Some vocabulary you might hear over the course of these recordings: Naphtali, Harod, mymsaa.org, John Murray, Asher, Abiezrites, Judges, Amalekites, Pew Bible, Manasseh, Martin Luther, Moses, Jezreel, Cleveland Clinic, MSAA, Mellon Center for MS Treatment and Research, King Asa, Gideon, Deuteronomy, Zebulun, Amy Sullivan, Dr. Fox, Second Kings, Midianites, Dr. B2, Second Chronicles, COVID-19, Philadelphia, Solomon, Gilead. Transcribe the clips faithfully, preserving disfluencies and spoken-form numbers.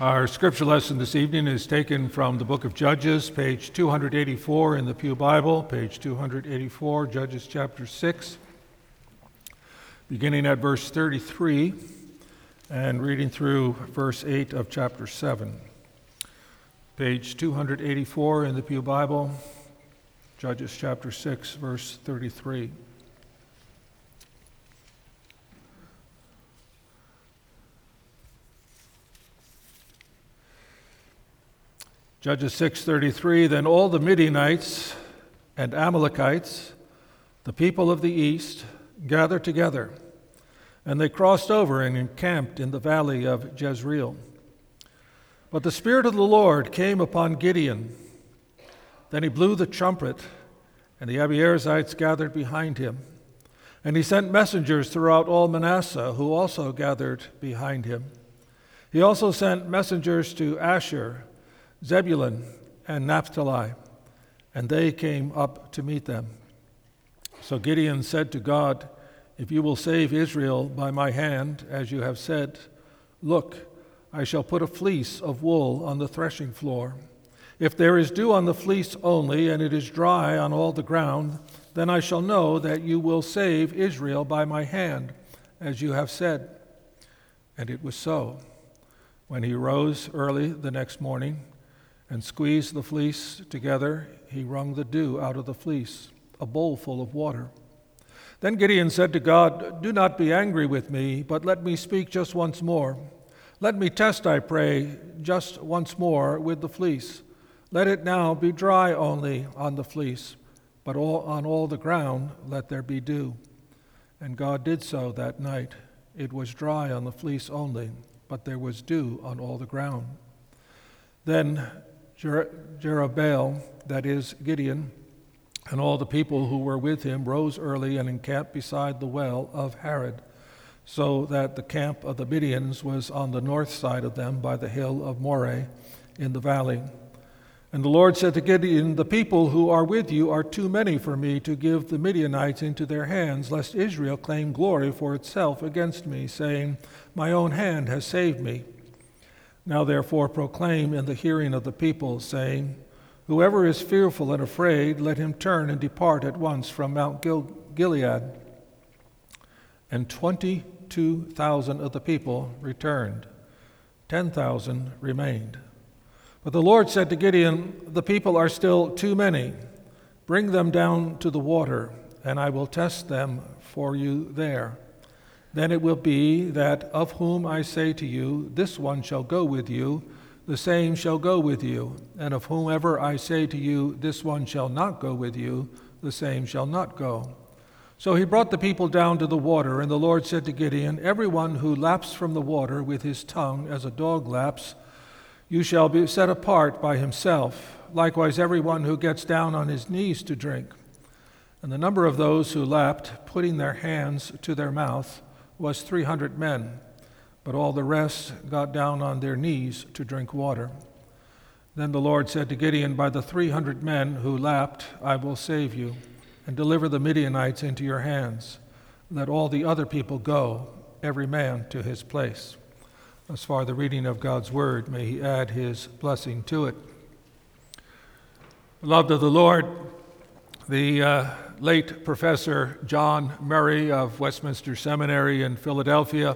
Our scripture lesson this evening is taken from the book of Judges, page two eighty-four in the Pew Bible, page two eighty-four, Judges chapter six, beginning at verse thirty-three and reading through verse eight of chapter seven. Page two eighty-four in the Pew Bible, Judges chapter six, verse thirty-three. Judges six thirty-three, then all the Midianites and Amalekites, the people of the east, gathered together, and they crossed over and encamped in the valley of Jezreel. But the Spirit of the Lord came upon Gideon. Then he blew the trumpet, and the Abiezrites gathered behind him. And he sent messengers throughout all Manasseh, who also gathered behind him. He also sent messengers to Asher, Zebulun, and Naphtali, and they came up to meet them. So Gideon said to God, "If you will save Israel by my hand, as you have said, look, I shall put a fleece of wool on the threshing floor. If there is dew on the fleece only, and it is dry on all the ground, then I shall know that you will save Israel by my hand, as you have said." And it was so. When he rose early the next morning and squeezed the fleece together, he wrung the dew out of the fleece, a bowl full of water. Then Gideon said to God, "Do not be angry with me, but let me speak just once more. Let me test, I pray, just once more with the fleece. Let it now be dry only on the fleece, but all, on all the ground let there be dew." And God did so that night. It was dry on the fleece only, but there was dew on all the ground. Then Jer- Jerubbaal, that is Gideon, and all the people who were with him rose early and encamped beside the well of Harod, so that the camp of the Midians was on the north side of them by the hill of Moreh in the valley. And the Lord said to Gideon, "The people who are with you are too many for me to give the Midianites into their hands, lest Israel claim glory for itself against me, saying, 'My own hand has saved me.' Now therefore proclaim in the hearing of the people, saying, 'Whoever is fearful and afraid, let him turn and depart at once from Mount Gil- Gilead.'" And twenty Two thousand of the people returned. Ten thousand remained. But the Lord said to Gideon, "The people are still too many. Bring them down to the water, and I will test them for you there. Then it will be that of whom I say to you, 'This one shall go with you,' the same shall go with you. And of whomever I say to you, 'This one shall not go with you,' the same shall not go." So he brought the people down to the water, and the Lord said to Gideon, "Everyone who laps from the water with his tongue as a dog laps, you shall be set apart by himself. Likewise, everyone who gets down on his knees to drink." And the number of those who lapped, putting their hands to their mouth, was three hundred men, but all the rest got down on their knees to drink water. Then the Lord said to Gideon, "By the three hundred men who lapped, I will save you, and deliver the Midianites into your hands. Let all the other people go, every man to his place." As far the reading of God's word, may he add his blessing to it. Beloved of the Lord, the uh, late Professor John Murray of Westminster Seminary in Philadelphia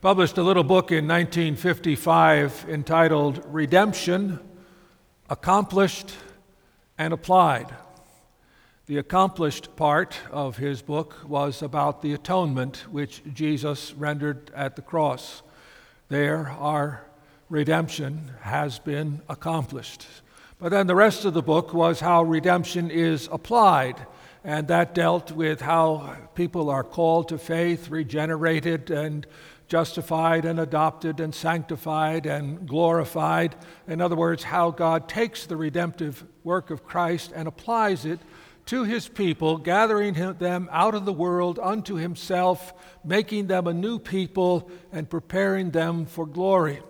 published a little book in nineteen fifty-five entitled Redemption, Accomplished and Applied. The accomplished part of his book was about the atonement which Jesus rendered at the cross. There, our redemption has been accomplished. But then the rest of the book was how redemption is applied, and that dealt with how people are called to faith, regenerated, and justified, and adopted, and sanctified, and glorified. In other words, how God takes the redemptive work of Christ and applies it to his people, gathering them out of the world unto himself, making them a new people, and preparing them for glory.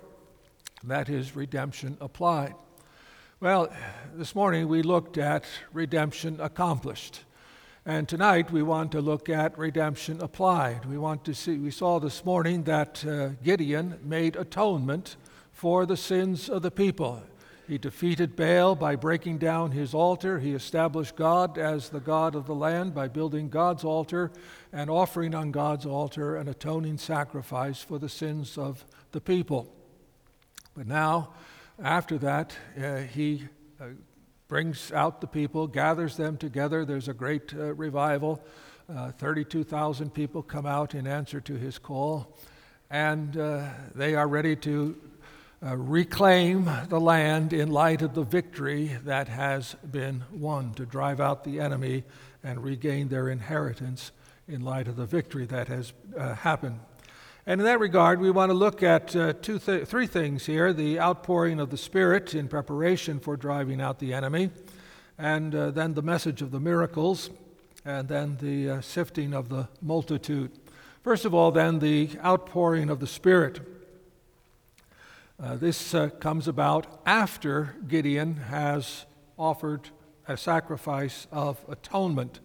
That is redemption applied. Well, this morning we looked at redemption accomplished. And tonight we want to look at redemption applied. We want to see, we saw this morning that uh, Gideon made atonement for the sins of the people. He defeated Baal by breaking down his altar. He established God as the God of the land by building God's altar and offering on God's altar an atoning sacrifice for the sins of the people. But now, after that, uh, he uh, brings out the people, gathers them together. There's a great uh, revival. Uh, thirty-two thousand people come out in answer to his call, and uh, they are ready to uh, reclaim the land in light of the victory that has been won, to drive out the enemy and regain their inheritance in light of the victory that has uh, happened. And in that regard, we want to look at uh, two th- three things here: the outpouring of the Spirit in preparation for driving out the enemy, and uh, then the message of the miracles, and then the uh, sifting of the multitude. First of all, then, the outpouring of the Spirit. Uh, this uh, comes about after Gideon has offered a sacrifice of atonement.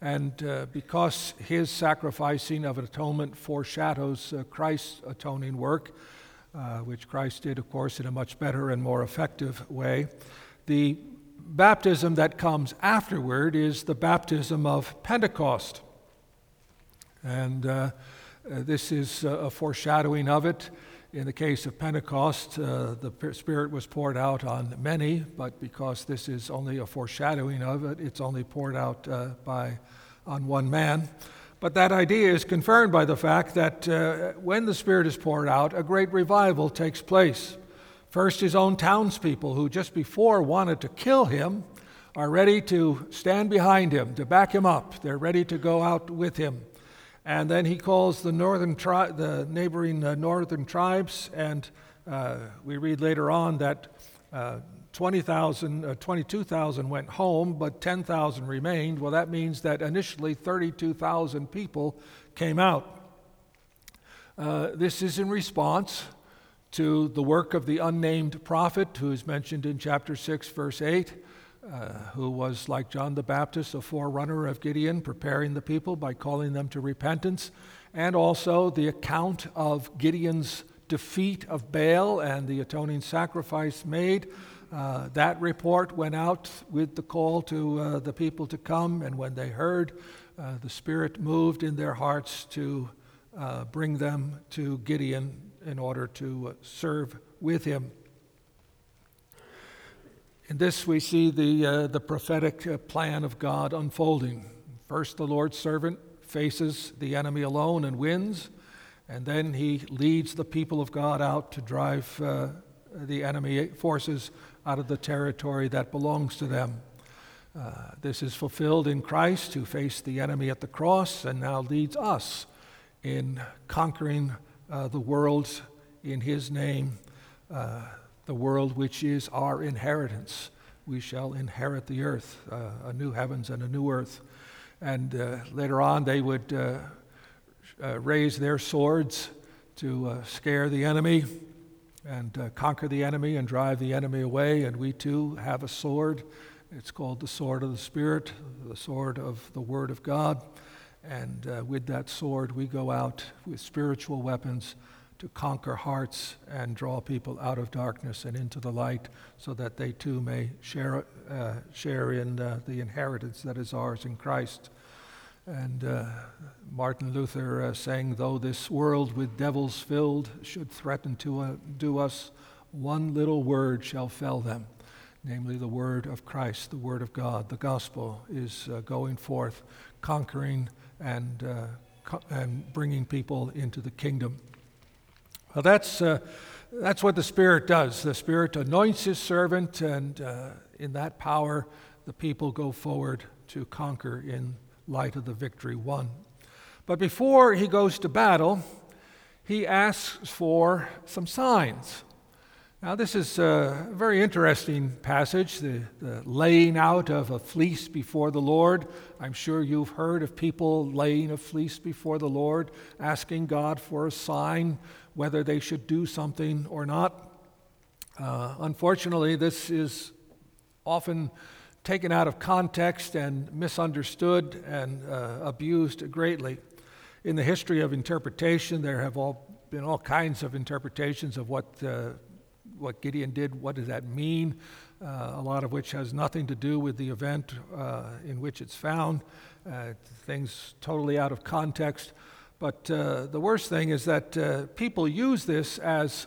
And uh, because his sacrificing of an atonement foreshadows uh, Christ's atoning work, uh, which Christ did, of course, in a much better and more effective way, the baptism that comes afterward is the baptism of Pentecost. And uh, this is a foreshadowing of it. In the case of Pentecost, uh, the Spirit was poured out on many, but because this is only a foreshadowing of it, it's only poured out uh, by on one man. But that idea is confirmed by the fact that uh, when the Spirit is poured out, a great revival takes place. First, his own townspeople, who just before wanted to kill him, are ready to stand behind him, to back him up. They're ready to go out with him. And then he calls the northern tri- the neighboring uh, northern tribes, and uh, we read later on that uh, twenty thousand, uh, twenty-two thousand went home, but ten thousand remained. Well, that means that initially thirty-two thousand people came out. Uh, this is in response to the work of the unnamed prophet, who is mentioned in chapter six, verse eight. Uh, who was, like John the Baptist, a forerunner of Gideon, preparing the people by calling them to repentance, and also the account of Gideon's defeat of Baal and the atoning sacrifice made. Uh, that report went out with the call to uh, the people to come, and when they heard, uh, the Spirit moved in their hearts to uh, bring them to Gideon in order to uh, serve with him. In this, we see the uh, the prophetic uh, plan of God unfolding. First, the Lord's servant faces the enemy alone and wins, and then he leads the people of God out to drive uh, the enemy forces out of the territory that belongs to them. Uh, this is fulfilled in Christ, who faced the enemy at the cross and now leads us in conquering uh, the world in his name, uh, the world which is our inheritance. We shall inherit the earth, uh, a new heavens and a new earth. And uh, later on, they would uh, uh, raise their swords to uh, scare the enemy and uh, conquer the enemy and drive the enemy away. And we too have a sword. It's called the sword of the Spirit, the sword of the Word of God. And uh, with that sword, we go out with spiritual weapons to conquer hearts and draw people out of darkness and into the light, so that they too may share uh, share in uh, the inheritance that is ours in Christ. And uh, Martin Luther uh, saying, "Though this world with devils filled should threaten to uh, do us, one little word shall fell them," namely the word of Christ, the word of God. The gospel is uh, going forth, conquering and uh, co- and bringing people into the kingdom. Well, that's uh, that's what the Spirit does. The Spirit anoints his servant, and uh, in that power, the people go forward to conquer in light of the victory won. But before he goes to battle, he asks for some signs. Now, this is a very interesting passage, the, the laying out of a fleece before the Lord. I'm sure you've heard of people laying a fleece before the Lord, asking God for a sign, whether they should do something or not. Uh, unfortunately, this is often taken out of context and misunderstood and uh, abused greatly. In the history of interpretation, there have all been all kinds of interpretations of what uh, what Gideon did, what does that mean? Uh, a lot of which has nothing to do with the event uh, in which it's found. Uh, things totally out of context. But uh, the worst thing is that uh, people use this as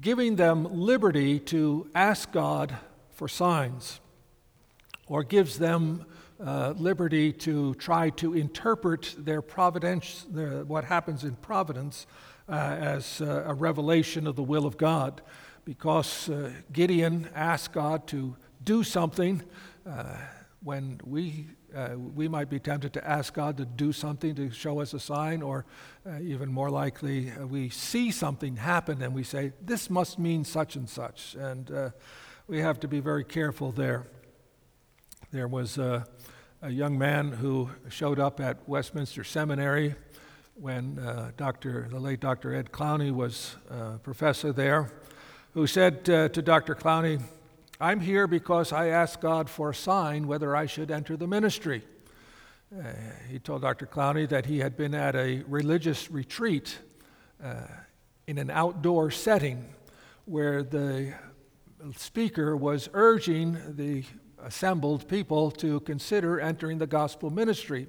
giving them liberty to ask God for signs, or gives them uh, liberty to try to interpret their providence, their, what happens in providence uh, as uh, a revelation of the will of God. Because uh, Gideon asked God to do something uh, when we Uh, we might be tempted to ask God to do something, to show us a sign, or uh, even more likely, uh, we see something happen and we say, this must mean such and such. And uh, we have to be very careful there. There was uh, a young man who showed up at Westminster Seminary when uh, Doctor, the late Doctor Ed Clowney was uh, professor there, who said uh, to Doctor Clowney, "I'm here because I asked God for a sign whether I should enter the ministry." Uh, he told Doctor Clowney that he had been at a religious retreat uh, in an outdoor setting where the speaker was urging the assembled people to consider entering the gospel ministry.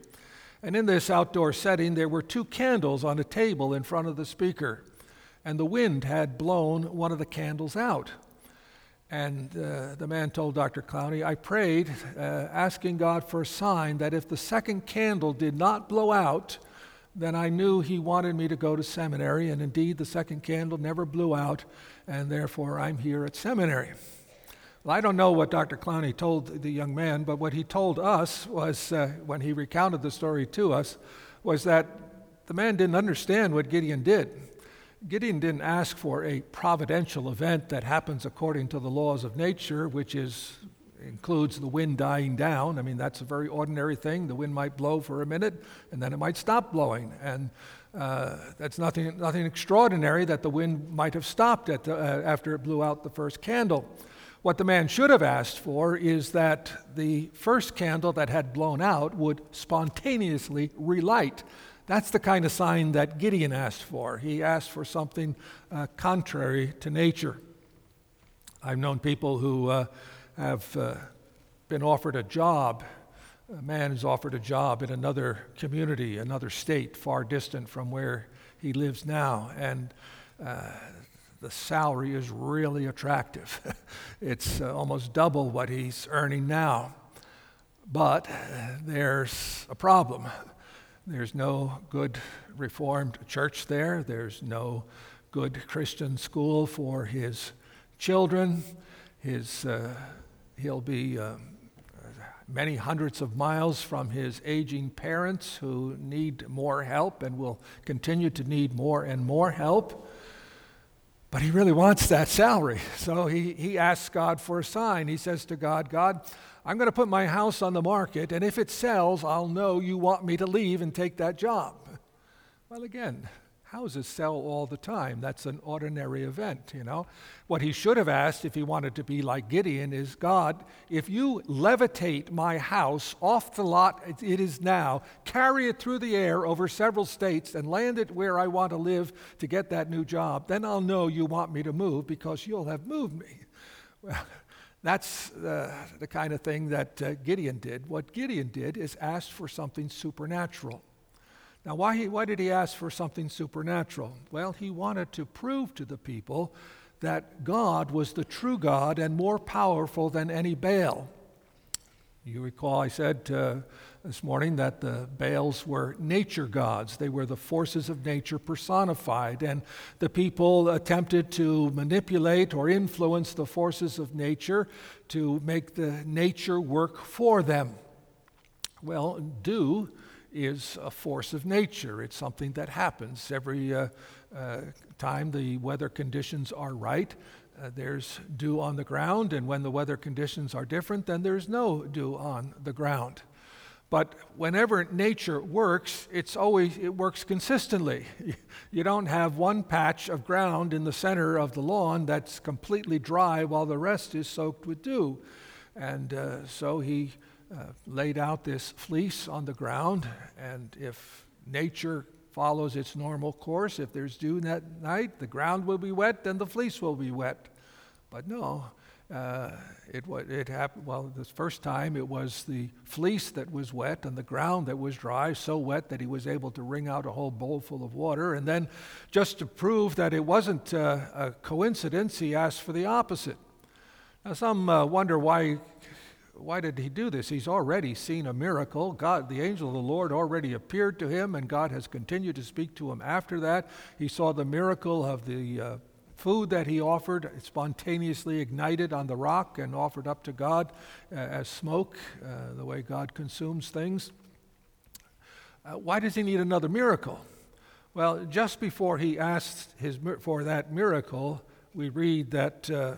And in this outdoor setting, there were two candles on a table in front of the speaker, and the wind had blown one of the candles out. And uh, the man told Doctor Clowney, "I prayed, uh, asking God for a sign that if the second candle did not blow out, then I knew he wanted me to go to seminary. And indeed, the second candle never blew out, and therefore I'm here at seminary." Well, I don't know what Doctor Clowney told the young man, but what he told us was, uh, when he recounted the story to us, was that the man didn't understand what Gideon did. Gideon didn't ask for a providential event that happens according to the laws of nature, which is includes the wind dying down. I mean, that's a very ordinary thing. The wind might blow for a minute, and then it might stop blowing. And uh, that's nothing nothing extraordinary that the wind might have stopped at the, uh, after it blew out the first candle. What the man should have asked for is that the first candle that had blown out would spontaneously relight. That's the kind of sign that Gideon asked for. He asked for something uh, contrary to nature. I've known people who uh, have uh, been offered a job. A man is offered a job in another community, another state, far distant from where he lives now. And uh, the salary is really attractive. It's uh, almost double what he's earning now. But there's a problem. There's no good Reformed church there. There's no good Christian school for his children. His uh, he'll be um, many hundreds of miles from his aging parents who need more help and will continue to need more and more help. But he really wants that salary. So he, he asks God for a sign. He says to God, "God, I'm going to put my house on the market, and if it sells, I'll know you want me to leave and take that job." Well, again, houses sell all the time. That's an ordinary event, you know. What he should have asked, if he wanted to be like Gideon, is, "God, if you levitate my house off the lot it is now, carry it through the air over several states and land it where I want to live to get that new job, then I'll know you want me to move because you'll have moved me." Well, that's uh, the kind of thing that uh, Gideon did. What Gideon did is asked for something supernatural. Now, why, he, why did he ask for something supernatural? Well, he wanted to prove to the people that God was the true God and more powerful than any Baal. You recall I said uh, this morning that the Baals were nature gods. They were the forces of nature personified, and the people attempted to manipulate or influence the forces of nature to make the nature work for them. Well, dew is a force of nature. It's something that happens every uh, uh, time the weather conditions are right. Uh, there's dew on the ground, and when the weather conditions are different, then there's no dew on the ground. But whenever nature works, it's always it works consistently. You don't have one patch of ground in the center of the lawn that's completely dry while the rest is soaked with dew. And uh, so he uh, laid out this fleece on the ground, and if nature follows its normal course, if there's dew that night, the ground will be wet and the fleece will be wet. But no, uh, it it happened. Well, the first time it was the fleece that was wet and the ground that was dry, so wet that he was able to wring out a whole bowl full of water. And then, just to prove that it wasn't uh, a coincidence, he asked for the opposite. Now, some uh, wonder why. Why did he do this? He's already seen a miracle. God, the angel of the Lord already appeared to him, and God has continued to speak to him after that. He saw the miracle of the uh, food that he offered, spontaneously ignited on the rock and offered up to God uh, as smoke, uh, the way God consumes things. Uh, why does he need another miracle? Well, just before he asked his, for that miracle, we read that uh,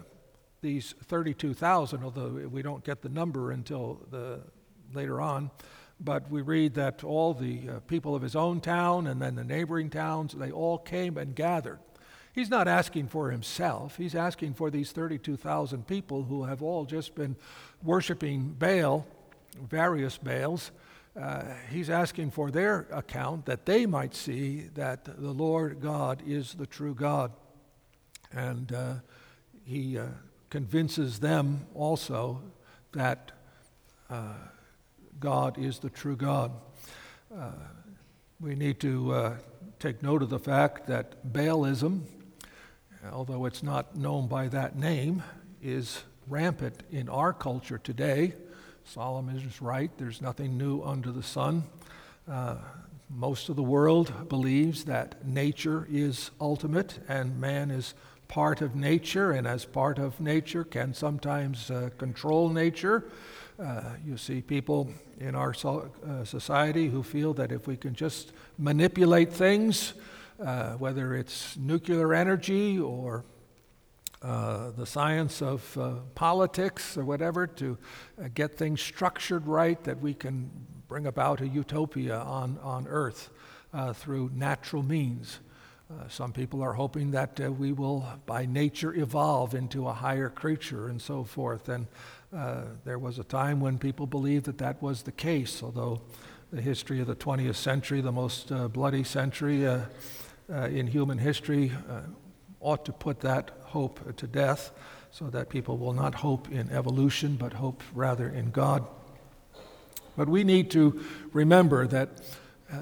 these thirty-two thousand, although we don't get the number until the later on, but we read that all the uh, people of his own town and then the neighboring towns, they all came and gathered. He's not asking for himself. He's asking for these thirty-two thousand people who have all just been worshiping Baal, various Baals. Uh, he's asking for their account that they might see that the Lord God is the true God. And uh, he... Uh, convinces them also that uh, God is the true God. Uh, we need to uh, take note of the fact that Baalism, although it's not known by that name, is rampant in our culture today. Solomon is right, there's nothing new under the sun. Uh, most of the world believes that nature is ultimate and man is part of nature, and as part of nature can sometimes uh, control nature. Uh, you see people in our so, uh, society who feel that if we can just manipulate things, uh, whether it's nuclear energy or uh, the science of uh, politics or whatever, to uh, get things structured right, that we can bring about a utopia on, on earth uh, through natural means. Uh, some people are hoping that uh, we will, by nature, evolve into a higher creature and so forth. And uh, there was a time when people believed that that was the case, although the history of the twentieth century, the most uh, bloody century uh, uh, in human history, uh, ought to put that hope to death, so that people will not hope in evolution, but hope rather in God. But we need to remember that uh,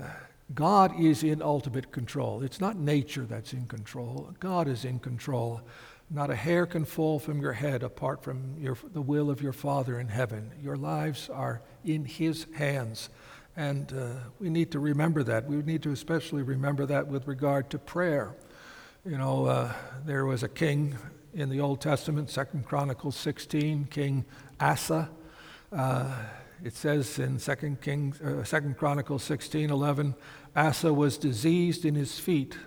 God is in ultimate control. It's not nature that's in control. God is in control. Not a hair can fall from your head apart from your, the will of your Father in heaven. Your lives are in His hands. And uh, we need to remember that. We need to especially remember that with regard to prayer. You know, uh, there was a king in the Old Testament, Second Chronicles sixteen, King Asa. Uh, It says in Second Kings, uh, Second Chronicles sixteen eleven, Asa was diseased in his feet,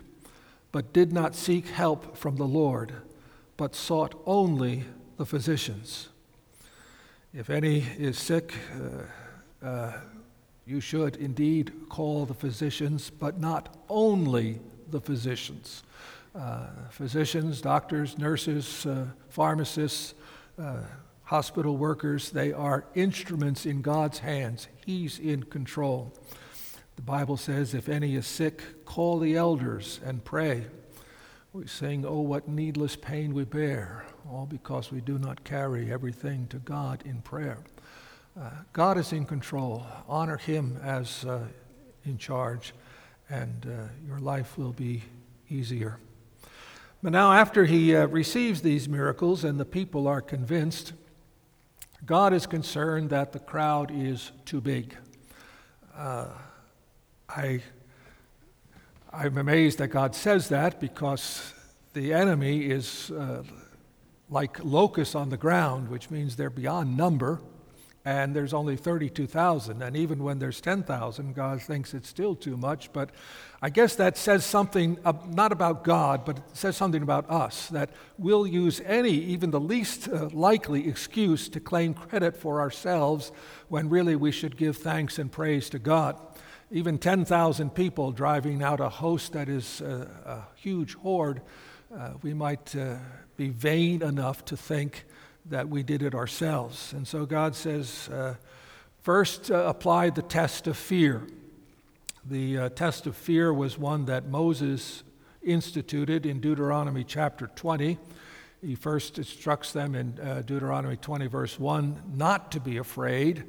but did not seek help from the Lord, but sought only the physicians. If any is sick, uh, uh, you should indeed call the physicians, but not only the physicians. Uh, physicians, doctors, nurses, uh, pharmacists, uh, hospital workers, they are instruments in God's hands. He's in control. The Bible says, if any is sick, call the elders and pray. We sing, oh, what needless pain we bear, all because we do not carry everything to God in prayer. Uh, God is in control. Honor Him as uh, in charge, and uh, your life will be easier. But now, after he uh, receives these miracles and the people are convinced, God is concerned that the crowd is too big. Uh, I, I'm amazed that God says that, because the enemy is uh, like locusts on the ground, which means they're beyond number, and there's only thirty-two thousand. And even when there's ten thousand, God thinks it's still too much. But I guess that says something, uh, not about God, but it says something about us, that we'll use any, even the least uh, likely excuse to claim credit for ourselves, when really we should give thanks and praise to God. Even ten thousand people driving out a host that is uh, a huge horde, uh, we might uh, be vain enough to think that we did it ourselves. And so God says, uh, first uh, apply the test of fear. The uh, test of fear was one that Moses instituted in Deuteronomy chapter twenty. He first instructs them in uh, Deuteronomy twenty, verse one, not to be afraid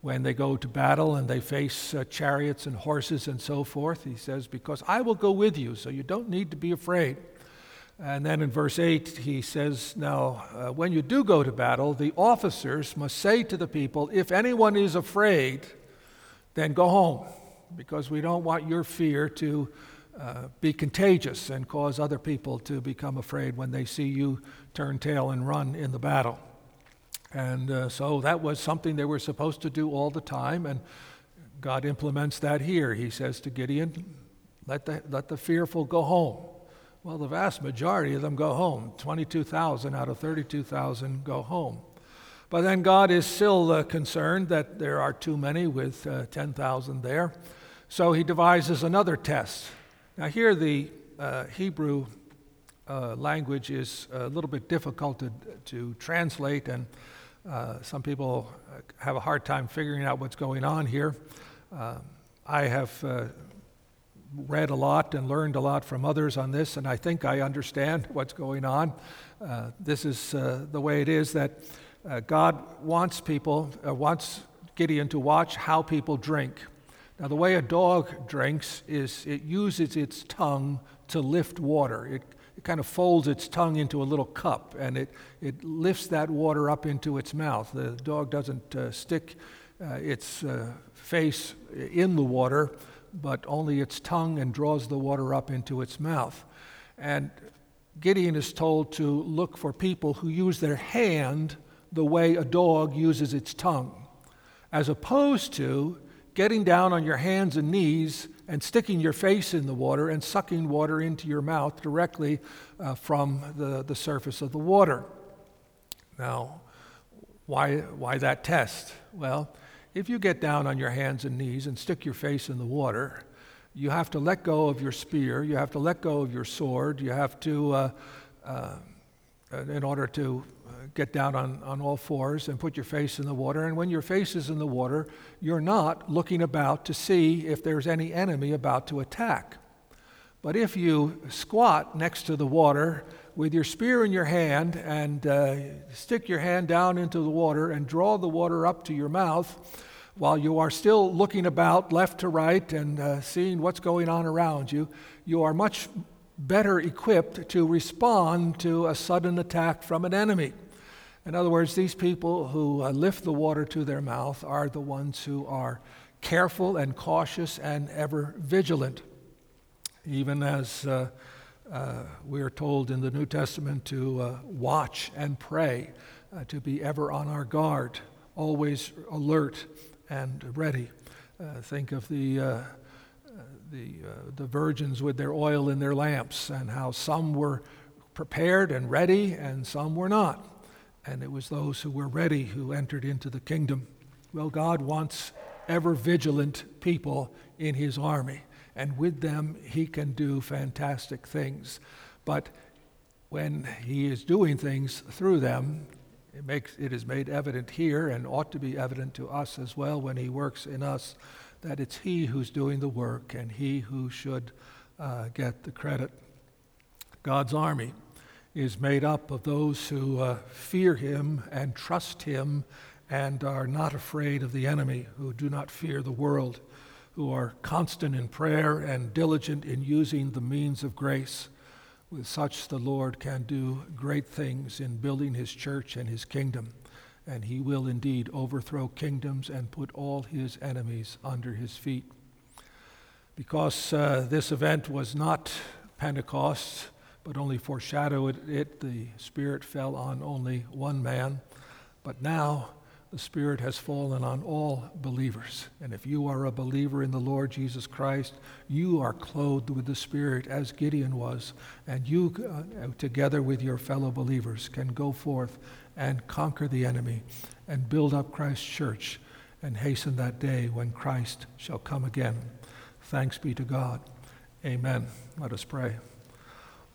when they go to battle and they face uh, chariots and horses and so forth. He says, because I will go with you, so you don't need to be afraid. And then in verse eight, he says, now, uh, when you do go to battle, the officers must say to the people, if anyone is afraid, then go home, because we don't want your fear to Uh, be contagious and cause other people to become afraid when they see you turn tail and run in the battle. And uh, so that was something they were supposed to do all the time, and God implements that here. He says to Gideon, let the, let the fearful go home. Well, the vast majority of them go home. twenty-two thousand out of thirty-two thousand go home. But then God is still uh, concerned that there are too many with uh, ten thousand there. So he devises another test. Now here the uh, Hebrew uh, language is a little bit difficult to, to translate, and uh, some people have a hard time figuring out what's going on here. Uh, I have uh, read a lot and learned a lot from others on this, and I think I understand what's going on. Uh, this is uh, the way it is that uh, God wants people, uh, wants Gideon to watch how people drink. Now, the way a dog drinks is it uses its tongue to lift water. It, it kind of folds its tongue into a little cup, and it, it lifts that water up into its mouth. The dog doesn't uh, stick uh, its uh, face in the water, but only its tongue, and draws the water up into its mouth. And Gideon is told to look for people who use their hand the way a dog uses its tongue, as opposed to getting down on your hands and knees and sticking your face in the water and sucking water into your mouth directly uh, from the, the surface of the water. Now, why, why that test? Well, if you get down on your hands and knees and stick your face in the water, you have to let go of your spear, you have to let go of your sword, you have to, uh, uh, in order to get down on, on all fours and put your face in the water. And when your face is in the water, you're not looking about to see if there's any enemy about to attack. But if you squat next to the water with your spear in your hand and uh, stick your hand down into the water and draw the water up to your mouth while you are still looking about left to right and uh, seeing what's going on around you, you are much better equipped to respond to a sudden attack from an enemy. In other words, these people who uh, lift the water to their mouth are the ones who are careful and cautious and ever vigilant. Even as uh, uh, we are told in the New Testament to uh, watch and pray, uh, to be ever on our guard, always alert and ready. Uh, think of the uh, the, uh, the virgins with their oil in their lamps, and how some were prepared and ready and some were not. And it was those who were ready who entered into the kingdom. Well, God wants ever vigilant people in his army, and with them he can do fantastic things. But when he is doing things through them, it makes it is made evident here, and ought to be evident to us as well when he works in us, that it's he who's doing the work and he who should uh, get the credit. God's army is made up of those who uh, fear him and trust him and are not afraid of the enemy, who do not fear the world, who are constant in prayer and diligent in using the means of grace. With such, the Lord can do great things in building his church and his kingdom, and he will indeed overthrow kingdoms and put all his enemies under his feet. Because uh, this event was not Pentecost, but only foreshadowed it, the Spirit fell on only one man. But now the Spirit has fallen on all believers. And if you are a believer in the Lord Jesus Christ, you are clothed with the Spirit as Gideon was. And you, uh, together with your fellow believers, can go forth and conquer the enemy and build up Christ's church and hasten that day when Christ shall come again. Thanks be to God. Amen. Let us pray.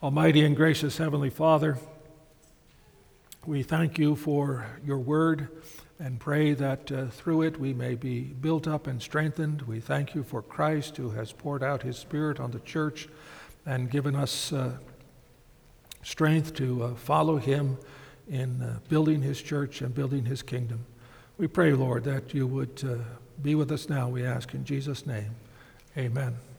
Almighty and gracious Heavenly Father, we thank you for your word and pray that uh, through it we may be built up and strengthened. We thank you for Christ, who has poured out his Spirit on the church and given us uh, strength to uh, follow him in uh, building his church and building his kingdom. We pray, Lord, that you would uh, be with us now, we ask in Jesus' name. Amen.